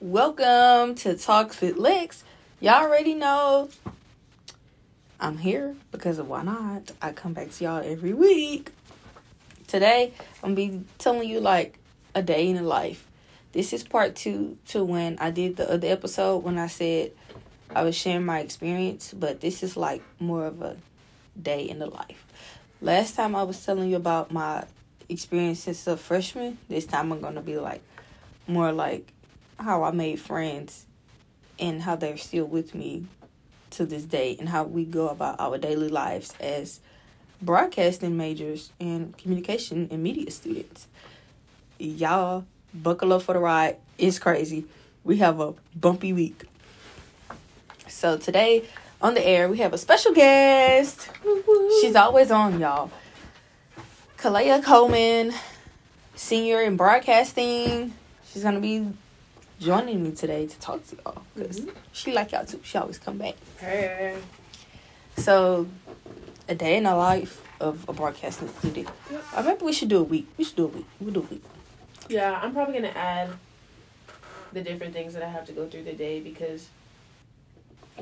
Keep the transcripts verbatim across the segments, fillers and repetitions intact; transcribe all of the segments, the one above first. Welcome to Talk Fit Licks. Y'all already know I'm here because of why not? I come back to y'all every week. Today, I'm going to be telling you like a day in the life. This is part two to when I did the other episode when I said I was sharing my experience. But this is like more of a day in the life. Last time I was telling you about my experience as a freshman. This time I'm going to be like more like how I made friends and how they're still with me to this day and how we go about our daily lives as broadcasting majors and communication and media students. Y'all, buckle up for the ride. It's crazy. We have a bumpy week. So today on the air, we have a special guest. Woo-hoo. She's always on, y'all. Khalaya Coleman, senior in broadcasting. She's going to be joining me today to talk to y'all because mm-hmm. she like y'all too. She always come back. Hey. So, a day in the life of a broadcasting student. Yep. I remember we should do a week. We should do a week. We'll do a week. Yeah, I'm probably gonna add the different things that I have to go through the day because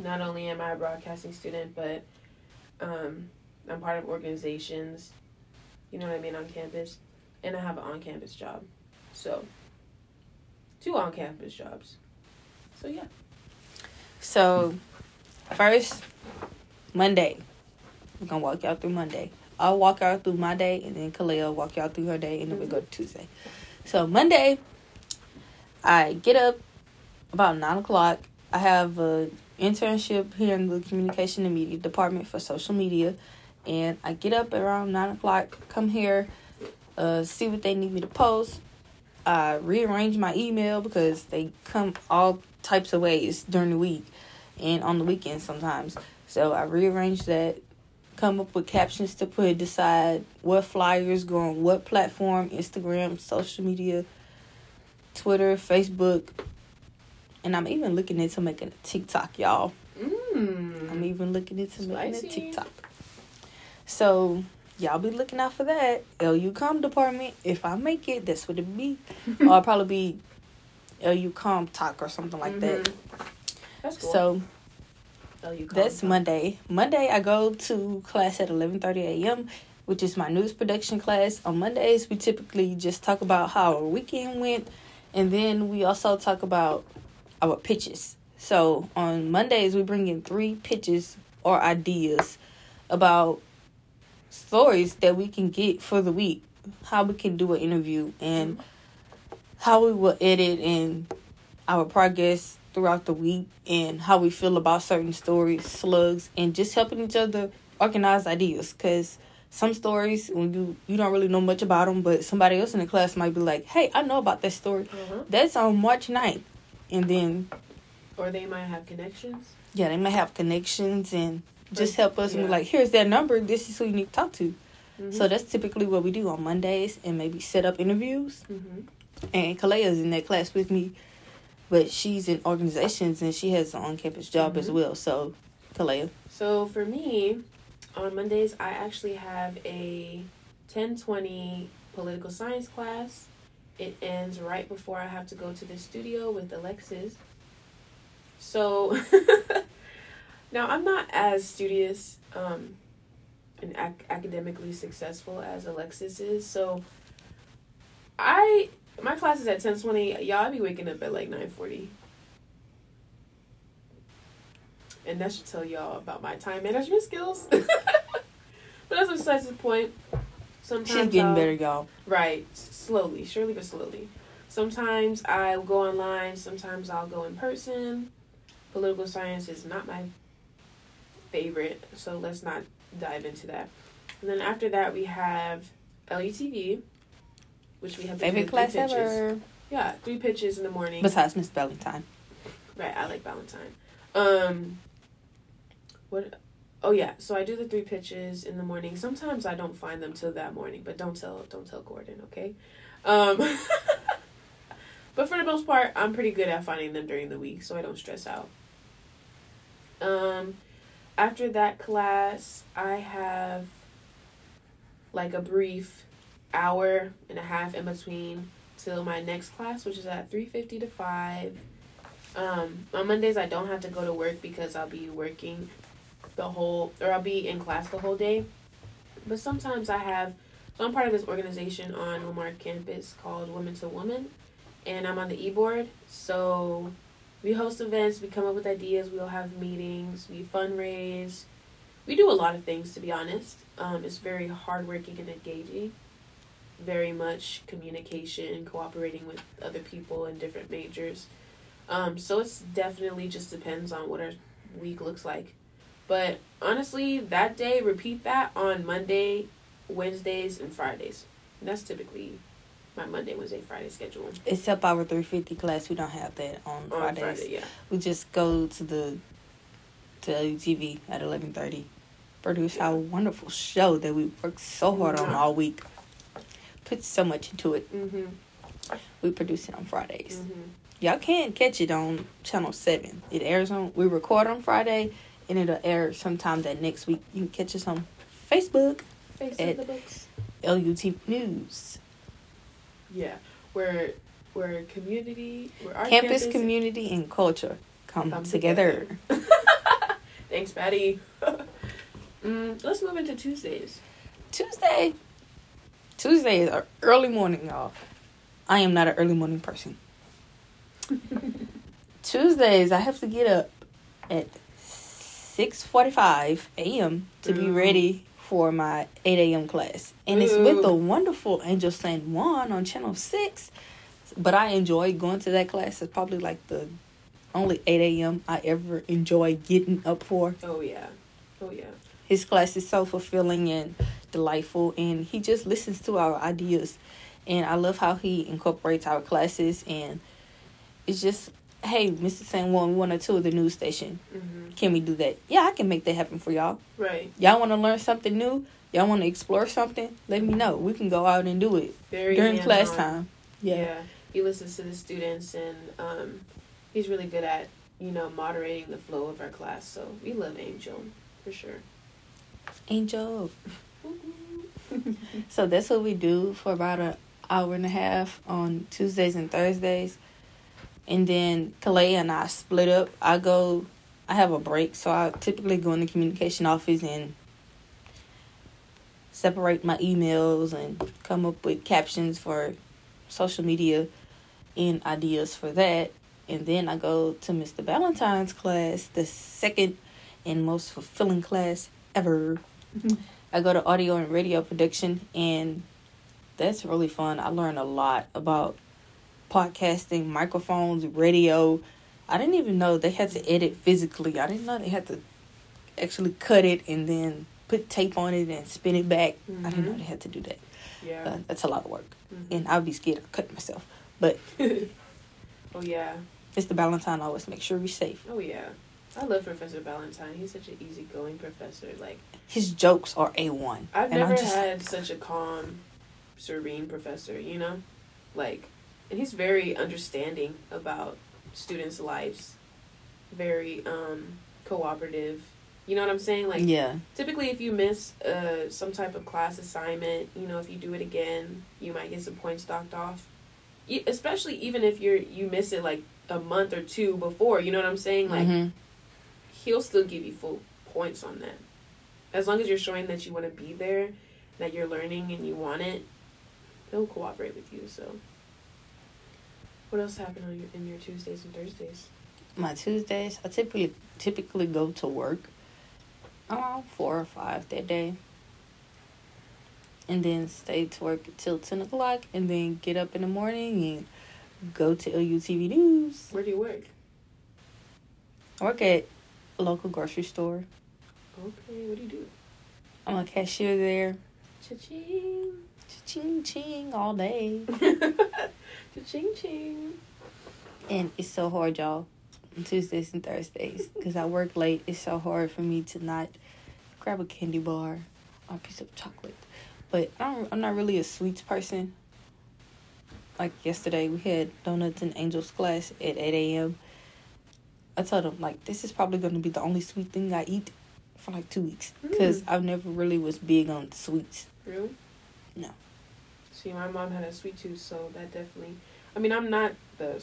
not only am I a broadcasting student, but um, I'm part of organizations. You know what I mean, on campus, and I have an on-campus job. So. Two on-campus jobs. So, yeah. So, first, Monday. We're going to walk y'all through Monday. I'll walk y'all through my day, and then Khalil will walk y'all through her day, and then we go to Tuesday. So, Monday, I get up about nine o'clock. I have an internship here in the Communication and Media Department for social media. And I get up around nine o'clock, come here, uh, see what they need me to post. I rearrange my email because they come all types of ways during the week and on the weekends sometimes. So I rearrange that, come up with captions to put, decide what flyers go on what platform, Instagram, social media, Twitter, Facebook. And I'm even looking into making a TikTok, y'all. Mm. I'm even looking into making Spicy. a TikTok. So y'all be looking out for that. L U Com Department. If I make it, that's what it be. Or I'll probably be L U Com Talk or something like mm-hmm. that. That's cool. So, L U Com that's Talk. Monday. Monday, I go to class at eleven thirty a.m., which is my news production class. On Mondays, we typically just talk about how our weekend went. And then we also talk about our pitches. So, on Mondays, we bring in three pitches or ideas about stories that we can get for the week, how we can do an interview, and how we will edit and our progress throughout the week and how we feel about certain stories, slugs, and just helping each other organize ideas. Because some stories, when you, you don't really know much about them, but somebody else in the class might be like, hey, I know about that story. Mm-hmm. That's on March ninth. And then... Or they might have connections. Yeah, they might have connections and... Just help us yeah. and be like, here's that number. This is who you need to talk to. Mm-hmm. So that's typically what we do on Mondays and maybe set up interviews. Mm-hmm. And Khalaya's in that class with me, but she's in organizations and she has an on-campus job mm-hmm. as well. So, Khalaya. So for me, on Mondays, I actually have a ten twenty political science class. It ends right before I have to go to the studio with Alexis. So... Now, I'm not as studious um, and ac- academically successful as Alexis is, so I, my class is at ten twenty. Y'all, I be waking up at like nine forty. And that should tell y'all about my time management skills. But that's besides the point. Sometimes she's getting I'll, better, y'all. Right. Slowly. Surely but slowly. Sometimes I'll go online. Sometimes I'll go in person. Political science is not my favorite, so let's not dive into that. And then after that, we have L U T V, which we have favorite three class pitches. Ever. Yeah, three pitches in the morning. Besides Mister Ballantyne, right? I like Ballantyne. Um, what? Oh yeah, so I do the three pitches in the morning. Sometimes I don't find them till that morning, but don't tell, don't tell Gordon, okay? Um, but for the most part, I'm pretty good at finding them during the week, so I don't stress out. Um. After that class, I have like a brief hour and a half in between till my next class, which is at three fifty to five. Um, on Mondays, I don't have to go to work because I'll be working the whole, or I'll be in class the whole day. But sometimes I have, so I'm part of this organization on Lamar campus called Women to Woman, and I'm on the e-board. So we host events, we come up with ideas, we'll have meetings, we fundraise. We do a lot of things, to be honest. Um, it's very hardworking and engaging. Very much communication, cooperating with other people in different majors. Um, so it's definitely just depends on what our week looks like. But honestly, that day, repeat that on Monday, Wednesdays, and Fridays. And that's typically my Monday, Wednesday, Friday schedule. Except our three fifty class, we don't have that on Fridays. On Friday, yeah. We just go to the to L U T V at eleven thirty. Produce our wonderful show that we worked so hard on all week. Put so much into it. Mm-hmm. We produce it on Fridays. Mm-hmm. Y'all can catch it on Channel seven. It airs on, we record on Friday, and it'll air sometime that next week. You can catch us on Facebook, Facebook at L U T News. Yeah, we're, we're community. We're our campus, campus, community, and culture come, come together. together. Thanks, Patty. mm, let's move into Tuesdays. Tuesday. Tuesday is early morning, y'all. I am not an early morning person. Tuesdays, I have to get up at six forty-five a.m. to mm-hmm. be ready for my eight a.m. class. And Ooh. It's with the wonderful Angel San Juan on Channel six. But I enjoy going to that class. It's probably like the only eight a.m. I ever enjoy getting up for. Oh, yeah. Oh, yeah. His class is so fulfilling and delightful, and he just listens to our ideas. And I love how he incorporates our classes, and it's just, hey, Mister San Juan, we want to tour the news station. Mm-hmm. Can we do that? Yeah, I can make that happen for y'all. Right. Y'all want to learn something new? Y'all want to explore something? Let me know. We can go out and do it Very during class on. time. Yeah. yeah. He listens to the students, and um, he's really good at, you know, moderating the flow of our class. So we love Angel, for sure. Angel. So that's what we do for about an hour and a half on Tuesdays and Thursdays. And then Khalaya and I split up. I go, I have a break, so I typically go in the communication office and separate my emails and come up with captions for social media and ideas for that. And then I go to Mister Ballantyne's class, the second and most fulfilling class ever. Mm-hmm. I go to audio and radio production, and that's really fun. I learn a lot about podcasting, microphones, radio. I didn't even know they had to edit physically. I didn't know they had to actually cut it and then put tape on it and spin it back. Mm-hmm. I didn't know they had to do that. Yeah, uh, that's a lot of work, mm-hmm. and I'd be scared I'd cut myself. But oh yeah, Mister Ballantyne always makes sure we're safe. Oh yeah. I love Professor Ballantyne. He's such an easygoing professor. Like, his jokes are A one. I've never just, had such a calm, serene professor, you know? Like, and he's very understanding about students' lives. Very um, cooperative. You know what I'm saying? Like, yeah. Typically if you miss uh, some type of class assignment, you know, if you do it again, you might get some points docked off. You, especially even if you're you miss it, like, a month or two before. You know what I'm saying? Like, mm-hmm. He'll still give you full points on that. As long as you're showing that you want to be there, that you're learning and you want it, he'll cooperate with you. So, what else happened on your, in your Tuesdays and Thursdays? My Tuesdays, I typically typically go to work around four or five that day. And then stay to work till ten o'clock, and then get up in the morning and go to L U T V News. Where do you work? I work at a local grocery store. Okay, what do you do? I'm a cashier there. Cha-ching. Cha-ching, ching, all day. Cha-ching, ching. And it's so hard, y'all, on Tuesdays and Thursdays, because I work late. It's so hard for me to not grab a candy bar or a piece of chocolate. But I don't, I'm not really a sweets person. Like yesterday, we had donuts in Angel's class at eight a.m., I told him, like, this is probably going to be the only sweet thing I eat for, like, two weeks. Because mm. I never really was big on sweets. Really? No. See, my mom had a sweet tooth, so that definitely... I mean, I'm not the...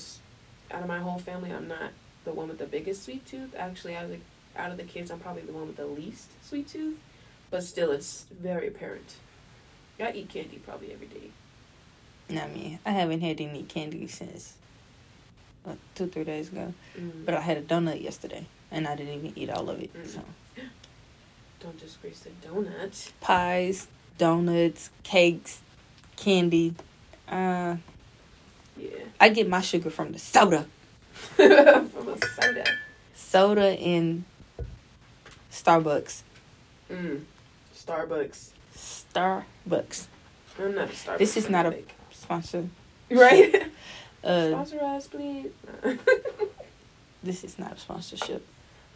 Out of my whole family, I'm not the one with the biggest sweet tooth. Actually, out of the, out of the kids, I'm probably the one with the least sweet tooth. But still, it's very apparent. I eat candy probably every day. Not me. I haven't had any candy since uh, two, three days ago. Mm. But I had a donut yesterday, and I didn't even eat all of it. Mm. So don't disgrace the donut. Pies, donuts, cakes, candy. Uh, yeah. I get my sugar from the soda. From a soda. Soda in Starbucks. Mm. Starbucks. Starbucks. I'm not a Starbucks. This is not a fake sponsor. Right? uh, sponsor us, please. This is not a sponsorship.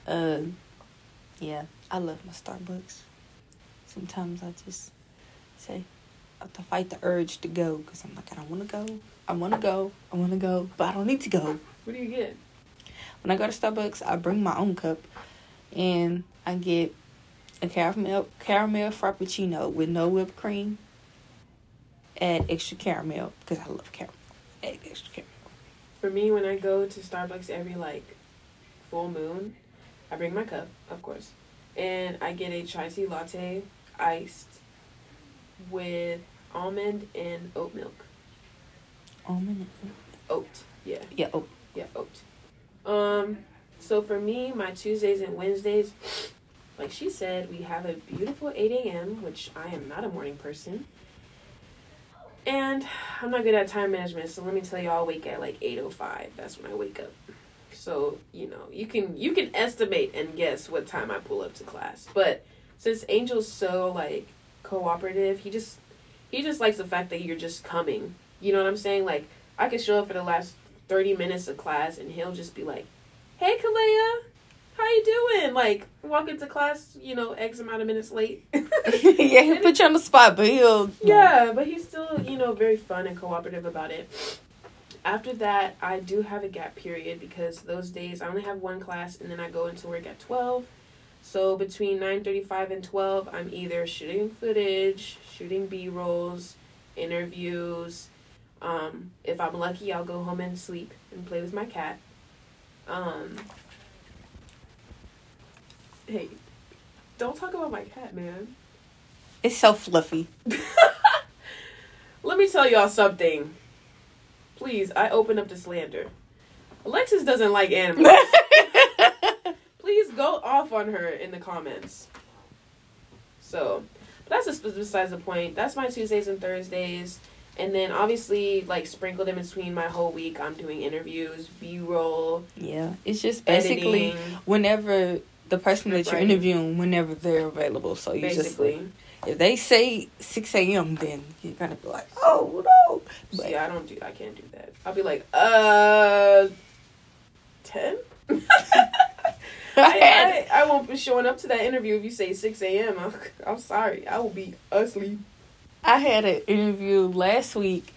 Uh, yeah, I love my Starbucks. Sometimes I just say, I have to fight the urge to go because I'm like, I don't want to go. I want to go. I want to go, but I don't need to go. What do you get? When I go to Starbucks, I bring my own cup and I get a caramel, caramel frappuccino with no whipped cream. Add extra caramel because I love caramel. Add extra caramel. For me, when I go to Starbucks every like full moon, I bring my cup, of course, and I get a chai tea latte iced with almond and oat milk. Almond and oat. Oat. Yeah. Yeah. Oat. Yeah. Oat. Um. So for me, my Tuesdays and Wednesdays, like she said, we have a beautiful eight a.m., which I am not a morning person. And I'm not good at time management, so let me tell you, I'll wake at like eight oh five. That's when I wake up. So, you know, you can you can estimate and guess what time I pull up to class. But since Angel's so, like, cooperative, he just he just likes the fact that you're just coming. You know what I'm saying? Like, I could show up for the last thirty minutes of class, and he'll just be like, hey, Khalaya, how you doing? Like, walk into class, you know, X amount of minutes late. Yeah, he'll put you on the spot, but he'll... Yeah, but he's still, you know, very fun and cooperative about it. After that, I do have a gap period because those days I only have one class and then I go into work at twelve. So between nine thirty-five and twelve, I'm either shooting footage, shooting B-rolls, interviews. Um, if I'm lucky, I'll go home and sleep and play with my cat. Um... Hey, don't talk about my cat, man. It's so fluffy. Let me tell y'all something. Please, I open up to slander. Alexis doesn't like animals. Please go off on her in the comments. So, but that's a, besides the point. That's my Tuesdays and Thursdays. And then, obviously, like, sprinkled in between my whole week, I'm doing interviews, B-roll. Yeah, it's just basically editing. Whenever... The person that you're interviewing whenever they're available. So you basically. Just, like, if they say six a.m., then you're going to be like, oh, no. But, see, I don't do, I can't do that. I'll be like, uh, ten? I, I, I won't be showing up to that interview if you say six a.m. I'm, I'm sorry. I will be asleep. I had an interview last week,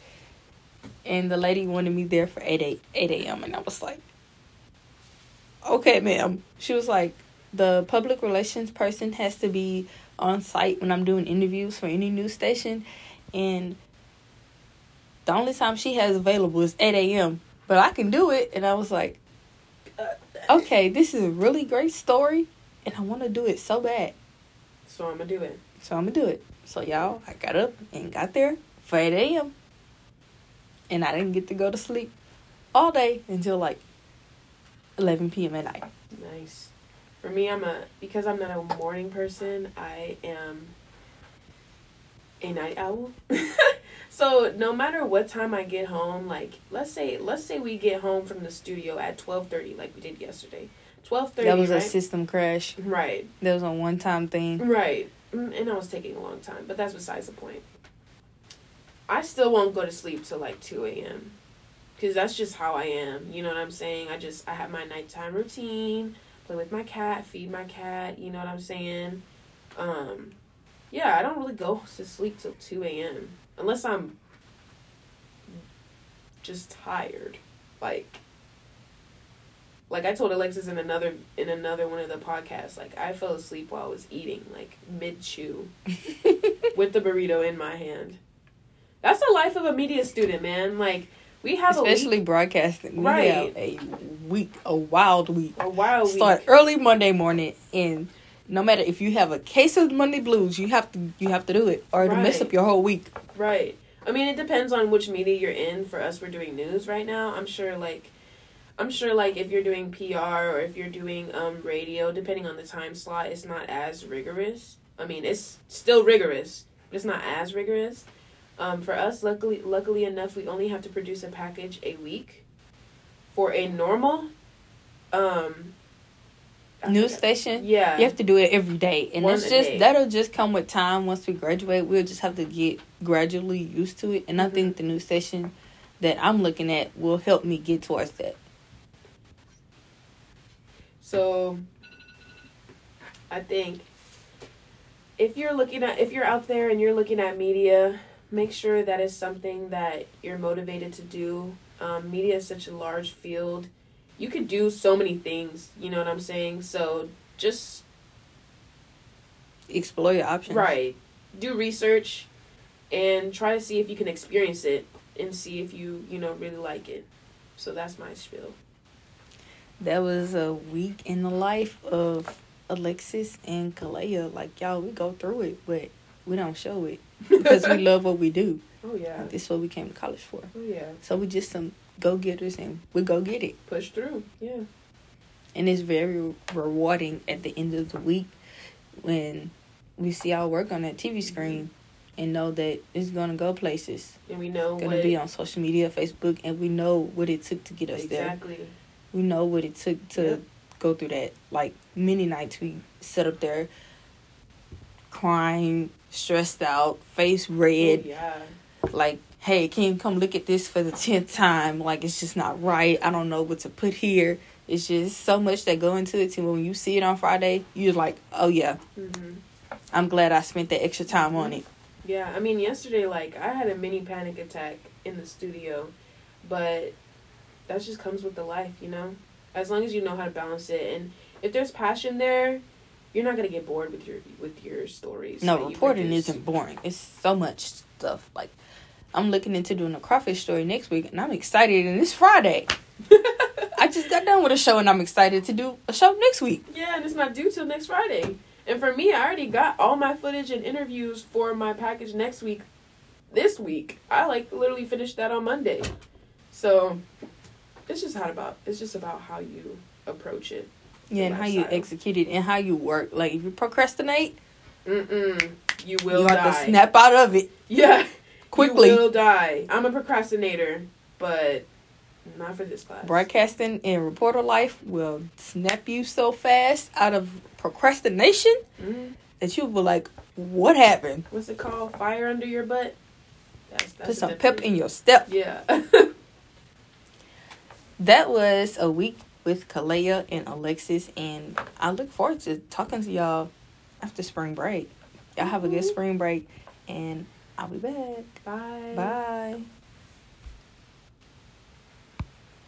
and the lady wanted me there for eight a.m., and I was like, okay, ma'am. She was like, the public relations person has to be on site when I'm doing interviews for any news station. And the only time she has available is eight a.m. But I can do it. And I was like, okay, this is a really great story. And I want to do it so bad. So I'm going to do it. So I'm going to do it. So, y'all, I got up and got there for eight a.m. And I didn't get to go to sleep all day until, like, eleven p.m. at night. Nice. For me, I'm a, because I'm not a morning person, I am a night owl. So no matter what time I get home, like, let's say, let's say we get home from the studio at twelve thirty, like we did yesterday. twelve thirty, that was right? A system crash. Right. That was a one-time thing. Right. And I was taking a long time, but that's besides the point. I still won't go to sleep till, like, two a.m. because that's just how I am. You know what I'm saying? I just, I have my nighttime routine. Play with my cat, feed my cat, you know what I'm saying? Um, yeah, I don't really go to sleep till two a.m. unless I'm just tired. Like, like I told Alexis in another in another one of the podcasts, like, I fell asleep while I was eating, like, mid-chew with the burrito in my hand. That's the life of a media student, man. Like, We have especially a week. broadcasting. Right. We have a week, a wild week. A wild week. Start early Monday morning, and no matter if you have a case of Monday blues, you have to you have to do it, or right. it'll mess up your whole week. Right. I mean, it depends on which media you're in. For us, we're doing news right now. I'm sure, like, I'm sure, like, if you're doing P R or if you're doing um radio, depending on the time slot, it's not as rigorous. I mean, it's still rigorous, but it's not as rigorous. Um, for us, luckily, luckily enough, we only have to produce a package a week. For a normal, um, news station, yeah, you have to do it every day, and it's just that'll just come with time. Once we graduate, we'll just have to get gradually used to it. And mm-hmm. I think the news station that I'm looking at will help me get towards that. So, I think if you're looking at if you're out there and you're looking at media, make sure that is something that you're motivated to do. Um, media is such a large field. You could do so many things, you know what I'm saying? So just explore your options. Right. Do research and try to see if you can experience it and see if you, you know, really like it. So that's my spiel. That was a week in the life of Alexis and Khalaya. Like, y'all, we go through it, but we don't show it because we love what we do. Oh, yeah. This is what we came to college for. Oh, yeah. So we just some go-getters, and we go get it. Push through, yeah. And it's very rewarding at the end of the week when we see our work on that T V screen and know that it's going to go places. And we know it's going to be on social media, Facebook, and we know what it took to get us exactly. there. Exactly. We know what it took to yep. go through that. Like, many nights we sat up there crying, stressed out, face red. Oh, yeah. Like, hey, can you come look at this for the tenth time? Like, it's just not right. I don't know what to put here. It's just so much that go into it. And when you see it on Friday, you're like, oh, yeah. Mm-hmm. I'm glad I spent that extra time on it. Yeah, I mean, yesterday, like, I had a mini panic attack in the studio. But that just comes with the life, you know? As long as you know how to balance it. And if there's passion there, you're not going to get bored with your with your stories. No, reporting isn't boring. It's so much stuff, like, I'm looking into doing a crawfish story next week, and I'm excited, and it's Friday. I just got done with a show, and I'm excited to do a show next week. Yeah, and it's not due till next Friday. And for me, I already got all my footage and interviews for my package next week. This week, I, like, literally finished that on Monday. So it's just how about it's just about how you approach it. Yeah, and lifestyle. How you execute it and how you work. Like, if you procrastinate, mm-mm, you will. You die. Have to snap out of it. Yeah. Quickly. You will die. I'm a procrastinator, but not for this class. Broadcasting and reporter life will snap you so fast out of procrastination mm-hmm. that you'll be like, what happened? What's it called? Fire under your butt? That's, that's Put some pep in your step. Yeah. That was a week with Khalaya and Alexis, and I look forward to talking to y'all after spring break. Y'all have a good spring break, and I'll be back. Bye. Bye.